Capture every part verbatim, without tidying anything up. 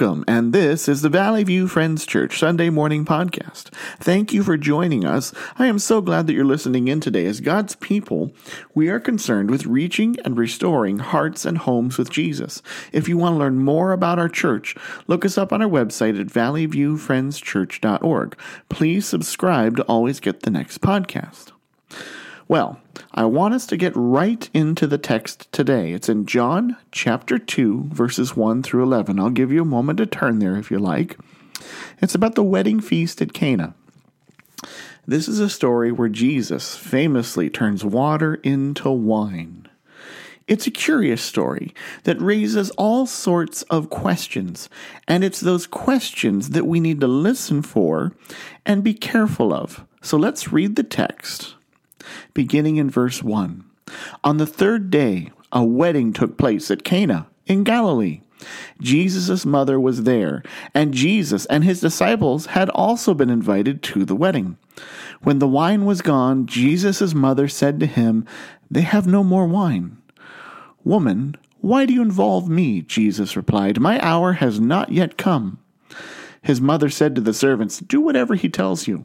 Welcome, and this is the Valley View Friends Church Sunday Morning Podcast. Thank you for joining us. I am so glad that you're listening in today. As God's people, we are concerned with reaching and restoring hearts and homes with Jesus. If you want to learn more about our church, look us up on our website at valley view friends church dot org. Please subscribe to always get the next podcast. Well, I want us to get right into the text today. It's in John chapter two, verses one through eleven. I'll give you a moment to turn there if you like. It's about the wedding feast at Cana. This is a story where Jesus famously turns water into wine. It's a curious story that raises all sorts of questions, and it's those questions that we need to listen for and be careful of. So let's read the text. Beginning in verse one. On the third day, a wedding took place at Cana in Galilee. Jesus' mother was there, and Jesus and his disciples had also been invited to the wedding. When the wine was gone, Jesus' mother said to him, "They have no more wine." "Woman, why do you involve me?" Jesus replied, "My hour has not yet come." His mother said to the servants, "Do whatever he tells you."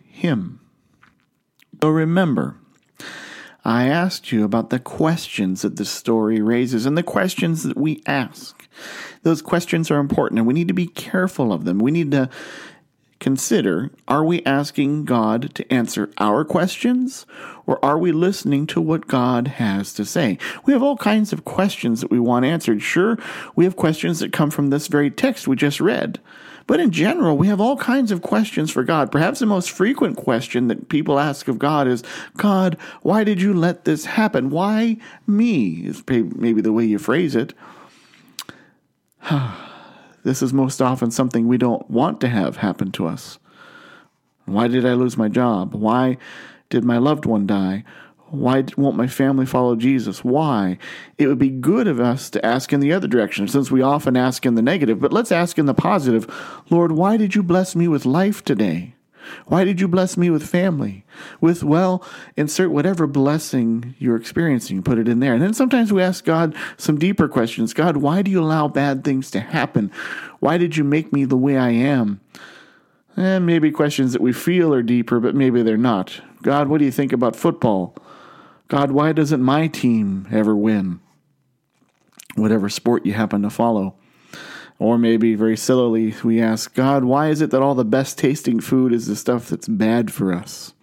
him. So remember, I asked you about the questions that this story raises and the questions that we ask. Those questions are important, and we need to be careful of them. We need to consider, are we asking God to answer our questions, or are we listening to what God has to say? We have all kinds of questions that we want answered. Sure, we have questions that come from this very text we just read. But in general, we have all kinds of questions for God. Perhaps the most frequent question that people ask of God is, "God, why did you let this happen? Why me?" is maybe the way you phrase it. This is most often something we don't want to have happen to us. Why did I lose my job? Why did my loved one die? Why won't my family follow Jesus? Why? It would be good of us to ask in the other direction, since we often ask in the negative, but let's ask in the positive. Lord, why did you bless me with life today? Why did you bless me with family? With, well, insert whatever blessing you're experiencing, put it in there. And then sometimes we ask God some deeper questions. God, why do you allow bad things to happen? Why did you make me the way I am? And maybe questions that we feel are deeper, but maybe they're not. God, what do you think about football? God, why doesn't my team ever win? Whatever sport you happen to follow. Or maybe, very sillily, we ask, God, why is it that all the best tasting food is the stuff that's bad for us?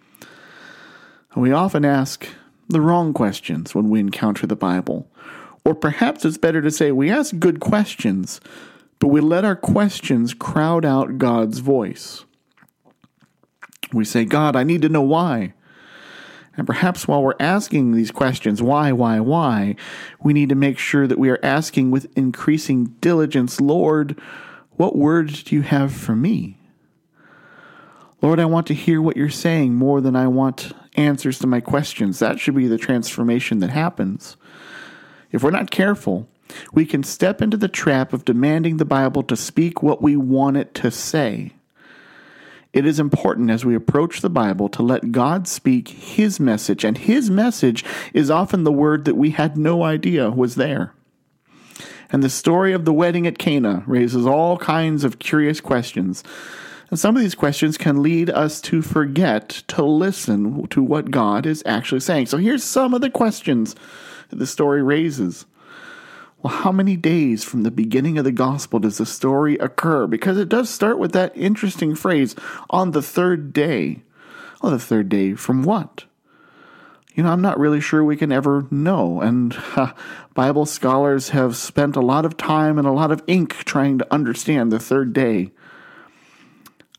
We often ask the wrong questions when we encounter the Bible. Or perhaps it's better to say we ask good questions, but we let our questions crowd out God's voice. We say, God, I need to know why. And perhaps while we're asking these questions, why, why, why, we need to make sure that we are asking with increasing diligence, Lord, what words do you have for me? Lord, I want to hear what you're saying more than I want answers to my questions. That should be the transformation that happens. If we're not careful, we can step into the trap of demanding the Bible to speak what we want it to say. It is important as we approach the Bible to let God speak his message, and his message is often the word that we had no idea was there. And the story of the wedding at Cana raises all kinds of curious questions. And some of these questions can lead us to forget to listen to what God is actually saying. So here's some of the questions that the story raises. Well, how many days from the beginning of the gospel does the story occur? Because it does start with that interesting phrase, on the third day. On the third day from what? you know, I'm not really sure we can ever know. And uh, Bible scholars have spent a lot of time and a lot of ink trying to understand the third day.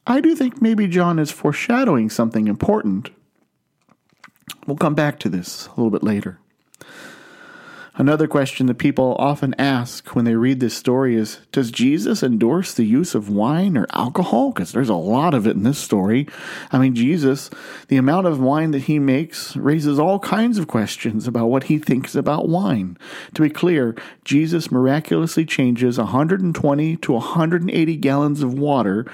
I do think maybe John is foreshadowing something important. We'll come back to this a little bit later. Another question that people often ask when they read this story is, does Jesus endorse the use of wine or alcohol? Because there's a lot of it in this story. I mean, Jesus, the amount of wine that he makes raises all kinds of questions about what he thinks about wine. To be clear, Jesus miraculously changes one hundred twenty to one hundred eighty gallons of water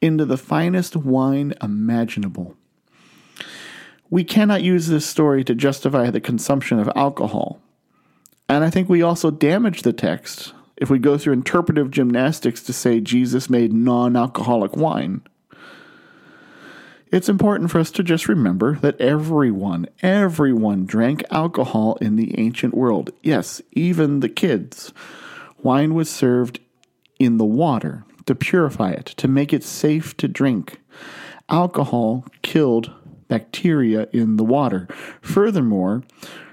into the finest wine imaginable. We cannot use this story to justify the consumption of alcohol. And I think we also damage the text if we go through interpretive gymnastics to say Jesus made non-alcoholic wine. It's important for us to just remember that everyone, everyone drank alcohol in the ancient world. Yes, even the kids. Wine was served in the water to purify it, to make it safe to drink. Alcohol killed bacteria in the water. Furthermore,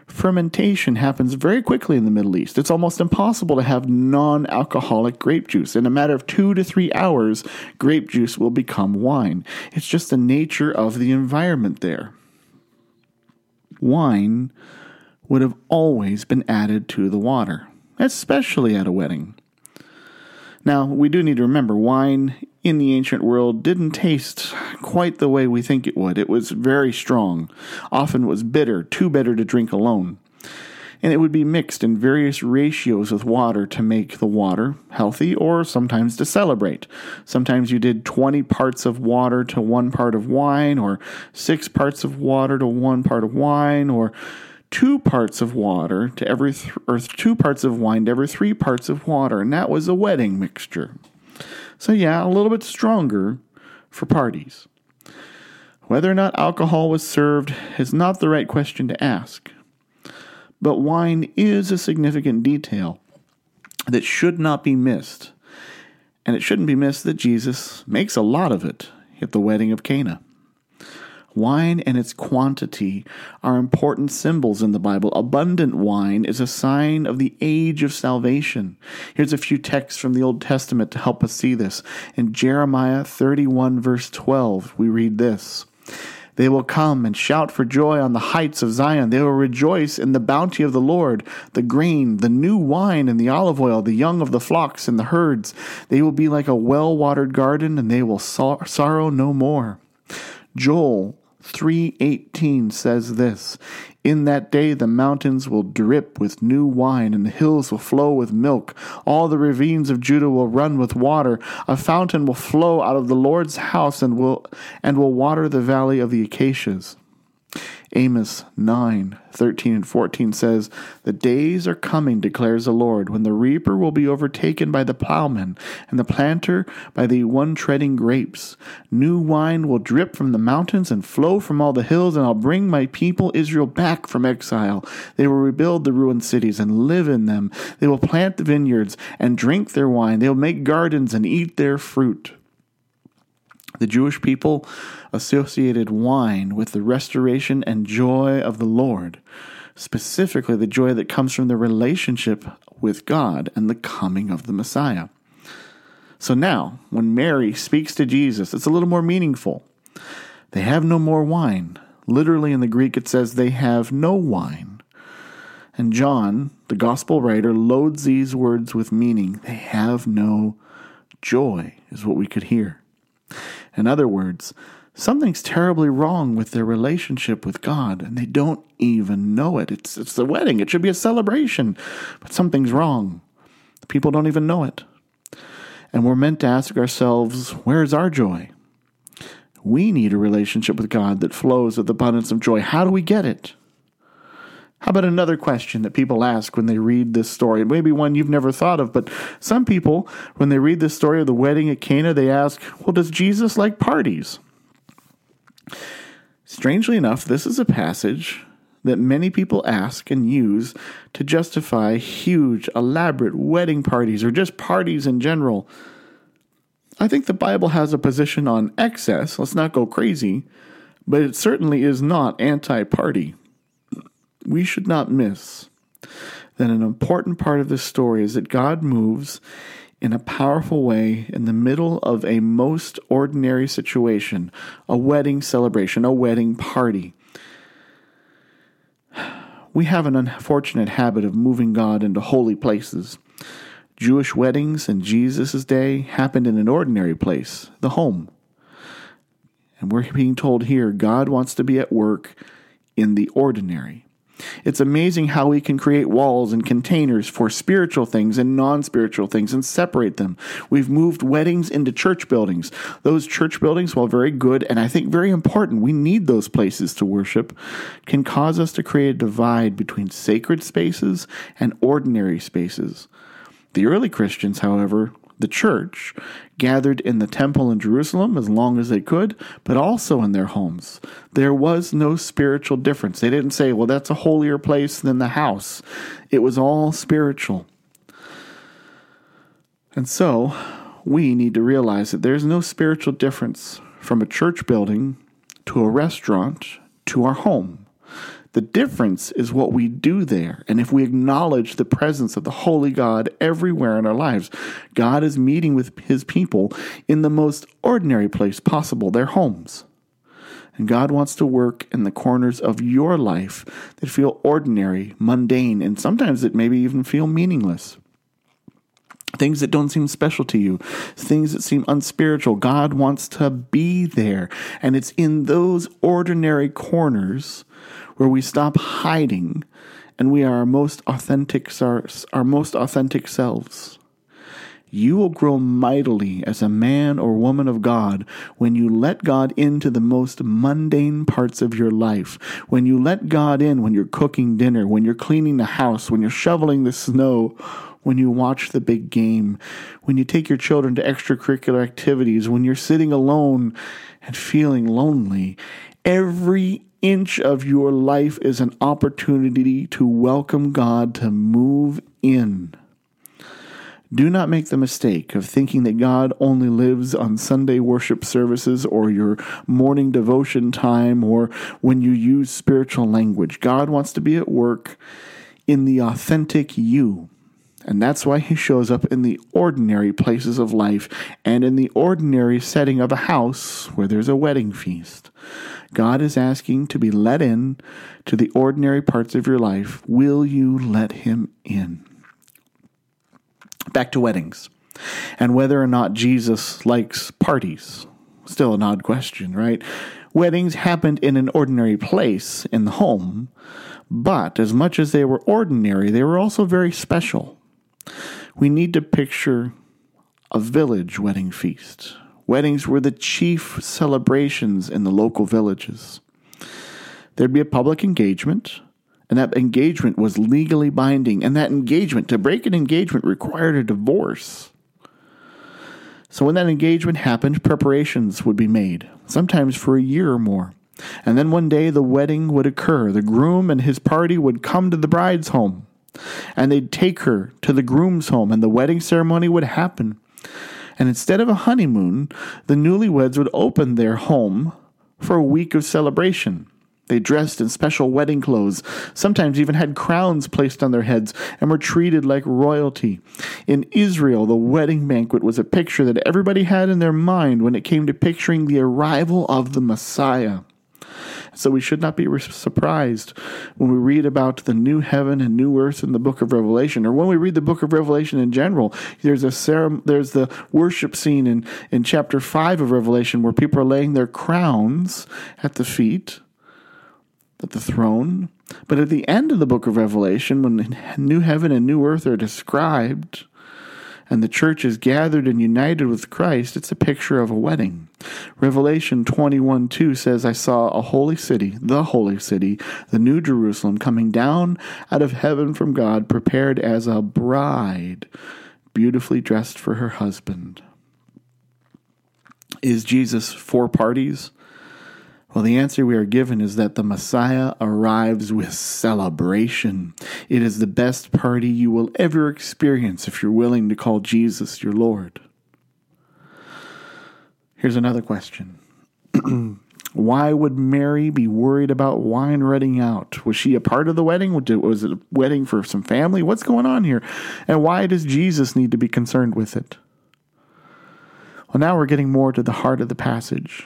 fermentation happens very quickly in the Middle East. It's almost impossible to have non-alcoholic grape juice. In a matter of two to three hours, grape juice will become wine. It's just the nature of the environment there. Wine would have always been added to the water, especially at a wedding. Now, we do need to remember, wine in the ancient world didn't taste quite the way we think it would. It was very strong, often was bitter, too bitter to drink alone. And it would be mixed in various ratios with water to make the water healthy, or sometimes to celebrate. Sometimes you did twenty parts of water to one part of wine, or six parts of water to one part of wine, or two parts of water to every th- or two parts of wine to every three parts of water. And that was a wedding mixture. So yeah, a little bit stronger for parties. Whether or not alcohol was served is not the right question to ask. But wine is a significant detail that should not be missed. And it shouldn't be missed that Jesus makes a lot of it at the wedding of Cana. Wine and its quantity are important symbols in the Bible. Abundant wine is a sign of the age of salvation. Here's a few texts from the Old Testament to help us see this. In Jeremiah thirty-one, verse twelve, we read this. They will come and shout for joy on the heights of Zion. They will rejoice in the bounty of the Lord, the grain, the new wine, and the olive oil, the young of the flocks and the herds. They will be like a well-watered garden, and they will sor- sorrow no more. Joel three eighteen says this, in that day the mountains will drip with new wine, and the hills will flow with milk. All the ravines of Judah will run with water. A fountain will flow out of the Lord's house and will and will water the valley of the acacias. Amos nine thirteen and fourteen says, the days are coming, declares the Lord, when the reaper will be overtaken by the plowman, and the planter by the one treading grapes. New wine will drip from the mountains and flow from all the hills, and I'll bring my people Israel back from exile. They will rebuild the ruined cities and live in them. They will plant the vineyards and drink their wine. They will make gardens and eat their fruit. The Jewish people associated wine with the restoration and joy of the Lord, specifically the joy that comes from the relationship with God and the coming of the Messiah. So now, when Mary speaks to Jesus, it's a little more meaningful. They have no more wine. Literally in the Greek, it says they have no wine. And John, the gospel writer, loads these words with meaning. They have no joy, is what we could hear. In other words, something's terribly wrong with their relationship with God, and they don't even know it. It's it's the wedding. It should be a celebration, but something's wrong. The people don't even know it. And we're meant to ask ourselves, where's our joy? We need a relationship with God that flows with abundance of joy. How do we get it? How about another question that people ask when they read this story? Maybe one you've never thought of, but some people, when they read the story of the wedding at Cana, they ask, well, does Jesus like parties? Strangely enough, this is a passage that many people ask and use to justify huge, elaborate wedding parties or just parties in general. I think the Bible has a position on excess. Let's not go crazy, but it certainly is not anti-party. we should not miss that an important part of this story is that God moves in a powerful way in the middle of a most ordinary situation, a wedding celebration, a wedding party. We have an unfortunate habit of moving God into holy places. Jewish weddings in Jesus' day happened in an ordinary place, the home. And we're being told here, God wants to be at work in the ordinary. It's amazing how we can create walls and containers for spiritual things and non-spiritual things and separate them. We've moved weddings into church buildings. Those church buildings, while very good and I think very important, we need those places to worship, can cause us to create a divide between sacred spaces and ordinary spaces. The early Christians, however, the church, gathered in the temple in Jerusalem as long as they could, but also in their homes. There was no spiritual difference. They didn't say, well, that's a holier place than the house. It was all spiritual. And so we need to realize that there's no spiritual difference from a church building to a restaurant to our home. The difference is what we do there, and if we acknowledge the presence of the holy God everywhere in our lives, God is meeting with his people in the most ordinary place possible, their homes. And God wants to work in the corners of your life that feel ordinary, mundane, and sometimes that maybe even feel meaningless. Things that don't seem special to you, things that seem unspiritual. God wants to be there, and it's in those ordinary corners where we stop hiding and we are our most authentic, our, our most authentic selves. You will grow mightily as a man or woman of God when you let God into the most mundane parts of your life, when you let God in when you're cooking dinner, when you're cleaning the house, when you're shoveling the snow, when you watch the big game, when you take your children to extracurricular activities, when you're sitting alone and feeling lonely. Every inch of your life is an opportunity to welcome God to move in. Do not make the mistake of thinking that God only lives on Sunday worship services or your morning devotion time or when you use spiritual language. God wants to be at work in the authentic you. And that's why he shows up in the ordinary places of life and in the ordinary setting of a house where there's a wedding feast. God is asking to be let in to the ordinary parts of your life. Will you let him in? Back to weddings and whether or not Jesus likes parties. Still an odd question, right? Weddings happened in an ordinary place in the home, but as much as they were ordinary, they were also very special. We need to picture a village wedding feast. Weddings were the chief celebrations in the local villages. There'd be a public engagement, and that engagement was legally binding, and that engagement, to break an engagement, required a divorce. So when that engagement happened, preparations would be made, sometimes for a year or more. And then one day the wedding would occur. The groom and his party would come to the bride's home. And they'd take her to the groom's home, and the wedding ceremony would happen. And instead of a honeymoon, the newlyweds would open their home for a week of celebration. They dressed in special wedding clothes, sometimes even had crowns placed on their heads, and were treated like royalty. In Israel, the wedding banquet was a picture that everybody had in their mind when it came to picturing the arrival of the Messiah. So we should not be surprised when we read about the new heaven and new earth in the book of Revelation, or when we read the book of Revelation in general. There's a ceremony, there's the worship scene in, in chapter five of Revelation where people are laying their crowns at the feet, at the throne. But at the end of the book of Revelation, when new heaven and new earth are described, and the church is gathered and united with Christ, it's a picture of a wedding. Revelation twenty-one two says, I saw a holy city, the holy city, the new Jerusalem, coming down out of heaven from God, prepared as a bride, beautifully dressed for her husband. Is Jesus for parties? Well, the answer we are given is that the Messiah arrives with celebration. It is the best party you will ever experience if you're willing to call Jesus your Lord. Here's another question. Why would Mary be worried about wine running out? Was she a part of the wedding? Was it a wedding for some family? What's going on here? And why does Jesus need to be concerned with it? Well, now we're getting more to the heart of the passage.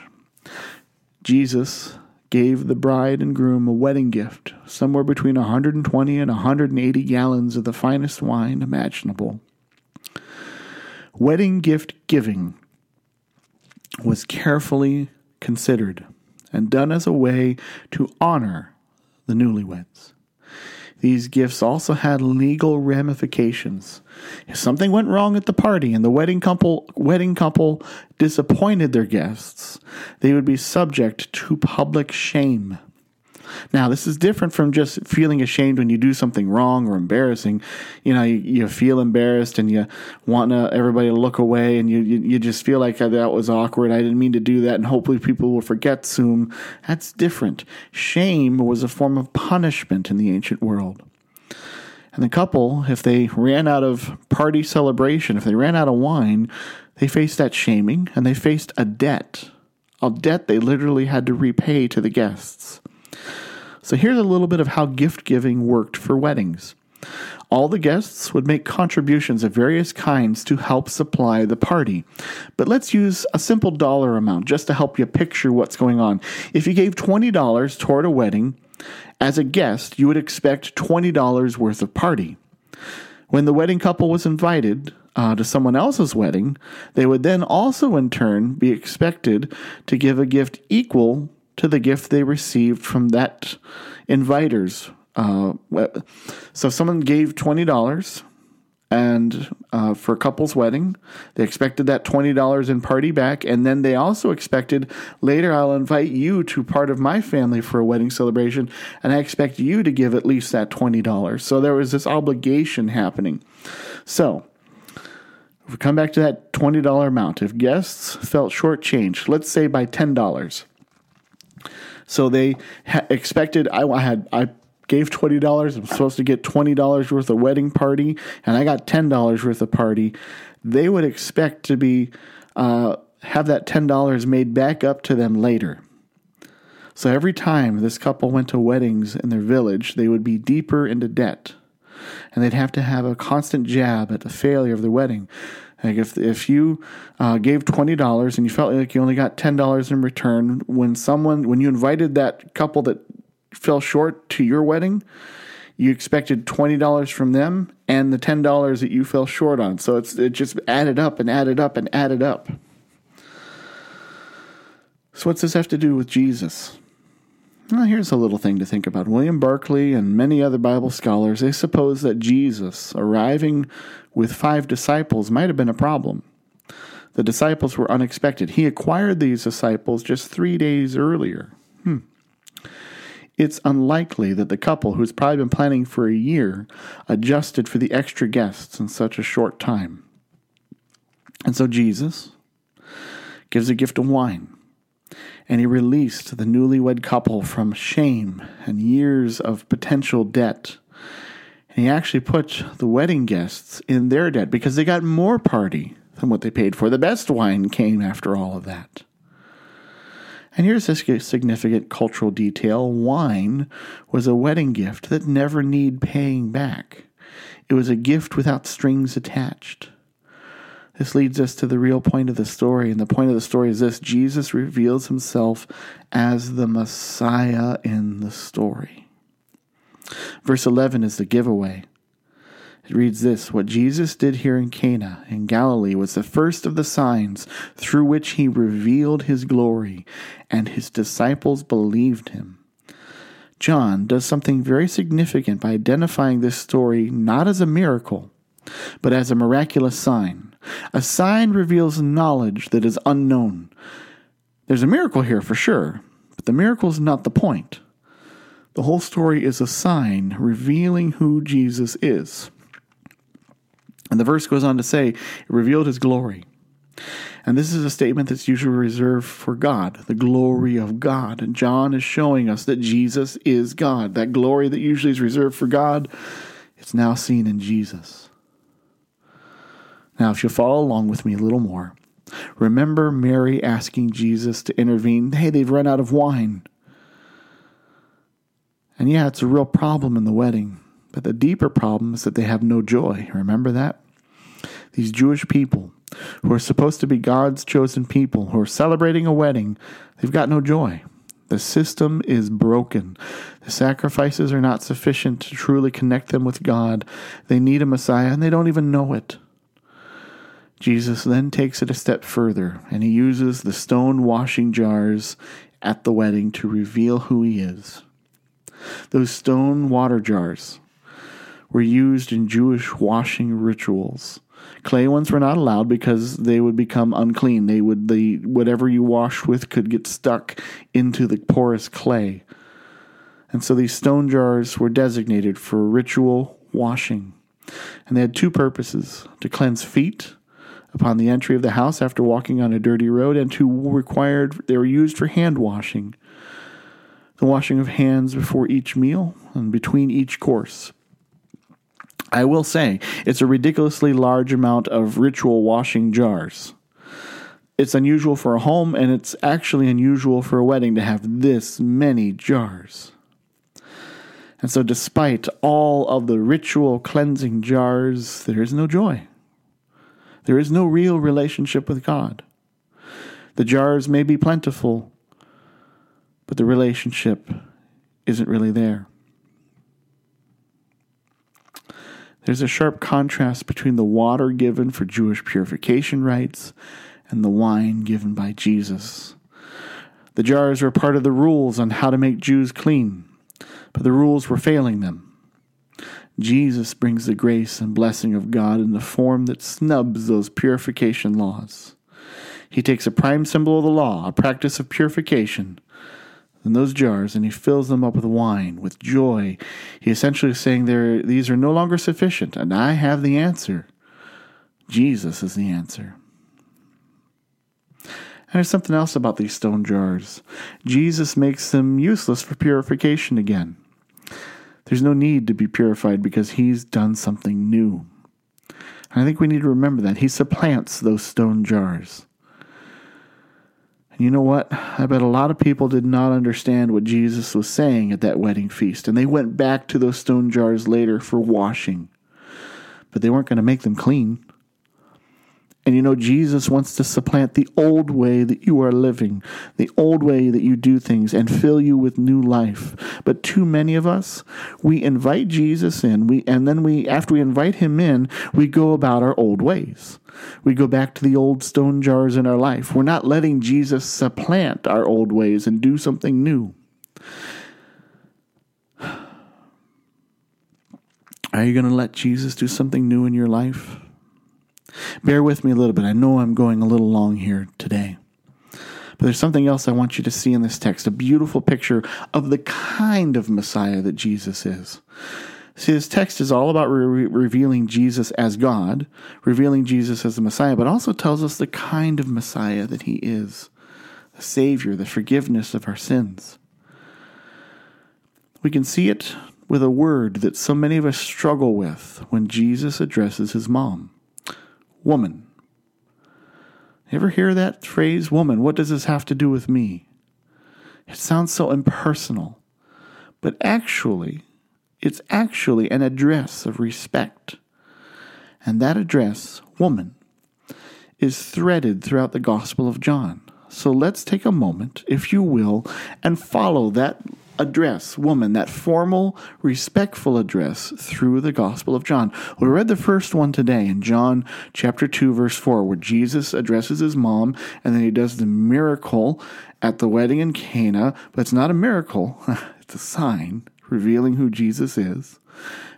Jesus gave the bride and groom a wedding gift, somewhere between one hundred twenty and one hundred eighty gallons of the finest wine imaginable. Wedding gift giving was carefully considered and done as a way to honor the newlyweds. These gifts also had legal ramifications. If something went wrong at the party and the wedding couple, wedding couple disappointed their guests, they would be subject to public shame. Now, this is different from just feeling ashamed when you do something wrong or embarrassing. You know, you, you feel embarrassed and you want to, everybody to look away, and you, you, you just feel like, oh, that was awkward. I didn't mean to do that, and hopefully people will forget soon. That's different. Shame was a form of punishment in the ancient world. And the couple, if they ran out of party celebration, if they ran out of wine, they faced that shaming, and they faced a debt, a debt they literally had to repay to the guests. So here's a little bit of how gift-giving worked for weddings. All the guests would make contributions of various kinds to help supply the party. But let's use a simple dollar amount just to help you picture what's going on. If you gave twenty dollars toward a wedding, as a guest, you would expect twenty dollars worth of party. When the wedding couple was invited uh, to someone else's wedding, they would then also in turn be expected to give a gift equal to the gift they received from that inviter's. Uh, so if someone gave twenty dollars and uh, for a couple's wedding, they expected that twenty dollars in party back, and then they also expected, later I'll invite you to part of my family for a wedding celebration, and I expect you to give at least that twenty dollars. So there was this obligation happening. So if we come back to that twenty dollars amount, if guests felt shortchanged, let's say by ten dollars, so they ha- expected, I, I had, I gave twenty dollars, I'm supposed to get twenty dollars worth of wedding party, and I got ten dollars worth of party. They would expect to be, uh, have that ten dollars made back up to them later. So every time this couple went to weddings in their village, they would be deeper into debt, and they'd have to have a constant jab at the failure of the wedding. Like if if you uh, gave twenty dollars and you felt like you only got ten dollars in return, when someone when you invited that couple that fell short to your wedding, you expected twenty dollars from them and the ten dollars that you fell short on. So it's it just added up and added up and added up. So what's this have to do with Jesus? Well, here's a little thing to think about. William Barclay and many other Bible scholars, they suppose that Jesus arriving with five disciples might have been a problem. The disciples were unexpected. He acquired these disciples just three days earlier. Hmm. It's unlikely that the couple, who's probably been planning for a year, adjusted for the extra guests in such a short time. And so Jesus gives a gift of wine. And he released the newlywed couple from shame and years of potential debt. And he actually put the wedding guests in their debt because they got more party than what they paid for. The best wine came after all of that. And here's this significant cultural detail. Wine was a wedding gift that never needed paying back. It was a gift without strings attached. This leads us to the real point of the story, and the point of the story is this: Jesus reveals himself as the Messiah in the story. Verse eleven is the giveaway. It reads this: what Jesus did here in Cana in Galilee was the first of the signs through which he revealed his glory, and his disciples believed him. John does something very significant by identifying this story not as a miracle, but as a miraculous sign. A sign reveals knowledge that is unknown. There's a miracle here for sure, but the miracle is not the point. The whole story is a sign revealing who Jesus is. And the verse goes on to say, it revealed his glory. And this is a statement that's usually reserved for God, the glory of God. And John is showing us that Jesus is God. That glory that usually is reserved for God, it's now seen in Jesus. Now, if you'll follow along with me a little more, Remember Mary asking Jesus to intervene. Hey, they've run out of wine. And yeah, it's a real problem in the wedding. But the deeper problem is that they have no joy. Remember that? These Jewish people who are supposed to be God's chosen people, who are celebrating a wedding, they've got no joy. The system is broken. The sacrifices are not sufficient to truly connect them with God. They need a Messiah, and they don't even know it. Jesus then takes it a step further, and he uses the stone washing jars at the wedding to reveal who he is. Those stone water jars were used in Jewish washing rituals. Clay ones were not allowed because they would become unclean. They would, the whatever you wash with could get stuck into the porous clay. And so these stone jars were designated for ritual washing. And they had two purposes: to cleanse feet upon the entry of the house after walking on a dirty road, and to required they were used for hand washing, the washing of hands before each meal and between each course. I will say, it's a ridiculously large amount of ritual washing jars. It's unusual for a home, and it's actually unusual for a wedding to have this many jars. And so despite all of the ritual cleansing jars, there is no joy. There is no real relationship with God. The jars may be plentiful, but the relationship isn't really there. There's a sharp contrast between the water given for Jewish purification rites and the wine given by Jesus. The jars were part of the rules on how to make Jews clean, but the rules were failing them. Jesus brings the grace and blessing of God in the form that snubs those purification laws. He takes a prime symbol of the law, a practice of purification, in those jars, and he fills them up with wine, with joy. He essentially is saying, there, these are no longer sufficient, and I have the answer. Jesus is the answer. And there's something else about these stone jars. Jesus makes them useless for purification again. There's no need to be purified because he's done something new. And I think we need to remember that. He supplants those stone jars. And you know what? I bet a lot of people did not understand what Jesus was saying at that wedding feast, and they went back to those stone jars later for washing. But they weren't going to make them clean. And you know, Jesus wants to supplant the old way that you are living, the old way that you do things, and fill you with new life. But too many of us, we invite Jesus in, we and then we, after we invite him in, we go about our old ways. We go back to the old stone jars in our life. We're not letting Jesus supplant our old ways and do something new. Are you going to let Jesus do something new in your life? Bear with me a little bit. I know I'm going a little long here today. But there's something else I want you to see in this text, a beautiful picture of the kind of Messiah that Jesus is. See, this text is all about re- revealing Jesus as God, revealing Jesus as the Messiah, but also tells us the kind of Messiah that he is, the Savior, the forgiveness of our sins. We can see it with a word that so many of us struggle with when Jesus addresses his mom. Woman. Ever hear that phrase, woman? What does this have to do with me? It sounds so impersonal, but actually, it's actually an address of respect. And that address, woman, is threaded throughout the Gospel of John. So let's take a moment, if you will, and follow that address, woman, that formal, respectful address through the Gospel of John. We read the first one today in John chapter two, verse four, where Jesus addresses his mom, and then he does the miracle at the wedding in Cana, but it's not a miracle, it's a sign revealing who Jesus is.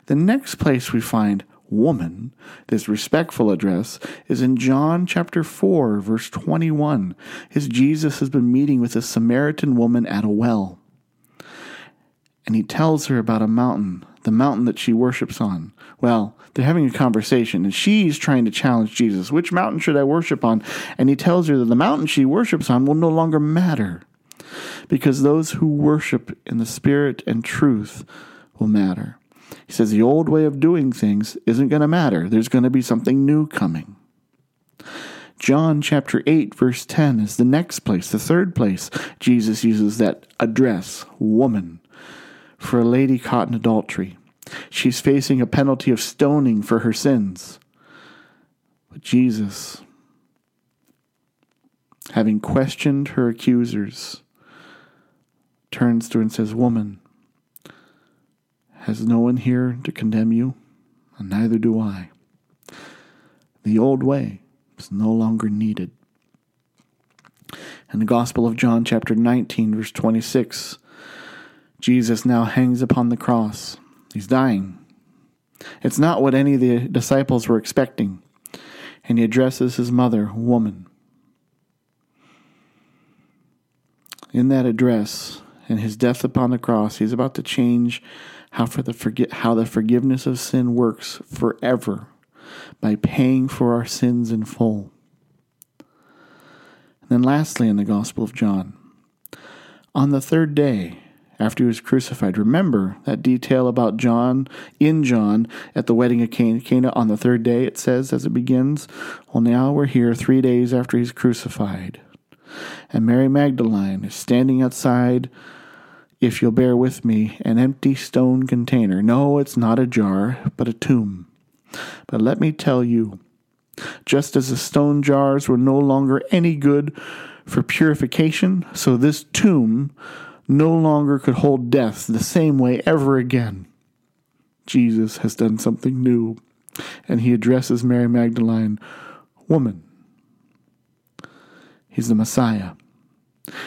The next place we find woman, this respectful address, is in John chapter four, verse twenty-one, as Jesus has been meeting with a Samaritan woman at a well. And he tells her about a mountain, the mountain that she worships on. Well, they're having a conversation, and she's trying to challenge Jesus. Which mountain should I worship on? And he tells her that the mountain she worships on will no longer matter, because those who worship in the Spirit and truth will matter. He says the old way of doing things isn't going to matter. There's going to be something new coming. John chapter eight, verse ten is the next place, the third place. Jesus uses that address, woman, for a lady caught in adultery. She's facing a penalty of stoning for her sins. But Jesus, having questioned her accusers, turns to her and says, "Woman, has no one here to condemn you? And neither do I." The old way is no longer needed. In the Gospel of John, chapter nineteen, verse twenty-six, Jesus now hangs upon the cross. He's dying. It's not what any of the disciples were expecting. And he addresses his mother, woman. In that address, in his death upon the cross, he's about to change how, for the forget, how the forgiveness of sin works forever by paying for our sins in full. And then lastly, in the Gospel of John, on the third day after he was crucified, remember that detail about John, in John, at the wedding of Cana, on the third day, it says, as it begins, "Well, now we're here three days after he's crucified. And Mary Magdalene is standing outside, if you'll bear with me, an empty stone container. No, it's not a jar, but a tomb. But let me tell you, just as the stone jars were no longer any good for purification, so this tomb no longer could hold death the same way ever again." Jesus has done something new, and he addresses Mary Magdalene, "Woman." He's the Messiah,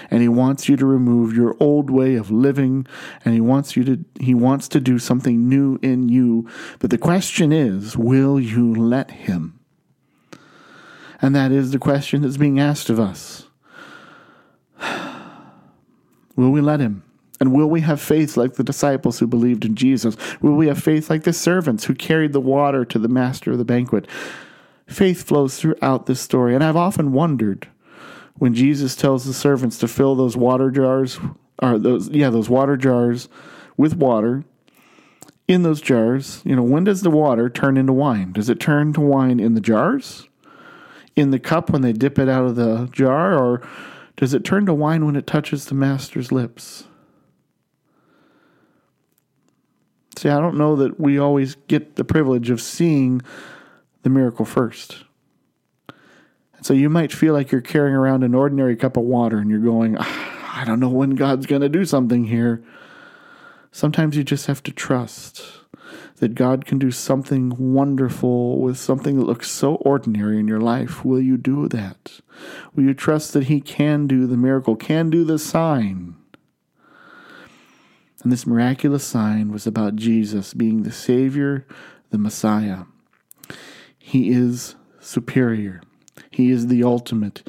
and he wants you to remove your old way of living, and he wants you to he wants to do something new in you. But the question is, will you let him? And that is the question that's being asked of us. Will we let him? And will we have faith like the disciples who believed in Jesus? Will we have faith like the servants who carried the water to the master of the banquet? Faith flows throughout this story, and I've often wondered, when Jesus tells the servants to fill those water jars, or those, yeah, those water jars with water, in those jars, you know, when does the water turn into wine? Does it turn to wine in the jars? In the cup when they dip it out of the jar? Or does it turn to wine when it touches the master's lips? See, I don't know that we always get the privilege of seeing the miracle first. So you might feel like you're carrying around an ordinary cup of water and you're going, ah, I don't know when God's going to do something here. Sometimes you just have to trust that God can do something wonderful with something that looks so ordinary in your life. Will you do that? Will you trust that he can do the miracle, can do the sign? And this miraculous sign was about Jesus being the Savior, the Messiah. He is superior. He is the ultimate.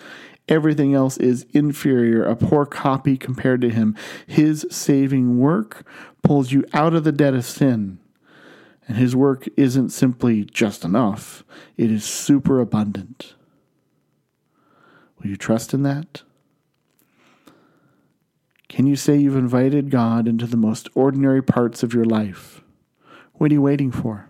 Everything else is inferior, a poor copy compared to him. His saving work pulls you out of the debt of sin. And his work isn't simply just enough. It is super abundant. Will you trust in that? Can you say you've invited God into the most ordinary parts of your life? What are you waiting for?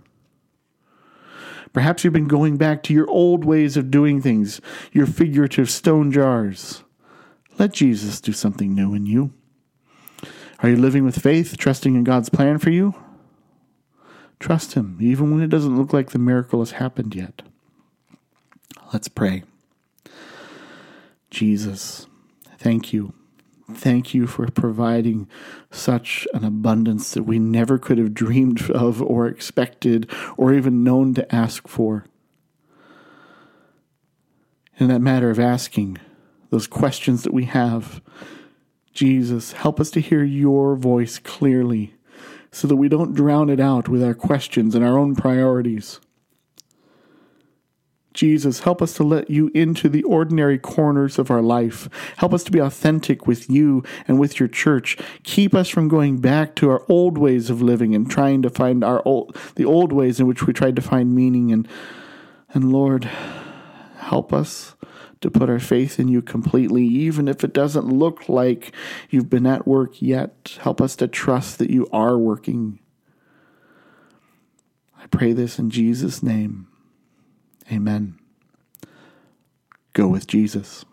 Perhaps you've been going back to your old ways of doing things, your figurative stone jars. Let Jesus do something new in you. Are you living with faith, trusting in God's plan for you? Trust him, even when it doesn't look like the miracle has happened yet. Let's pray. Jesus, thank you. Thank you for providing such an abundance that we never could have dreamed of or expected or even known to ask for. In that matter of asking, those questions that we have, Jesus, help us to hear your voice clearly so that we don't drown it out with our questions and our own priorities. Jesus, help us to let you into the ordinary corners of our life. Help us to be authentic with you and with your church. Keep us from going back to our old ways of living and trying to find our old, the old ways in which we tried to find meaning. And, and Lord, help us to put our faith in you completely, even if it doesn't look like you've been at work yet. Help us to trust that you are working. I pray this in Jesus' name. Amen. go with Jesus.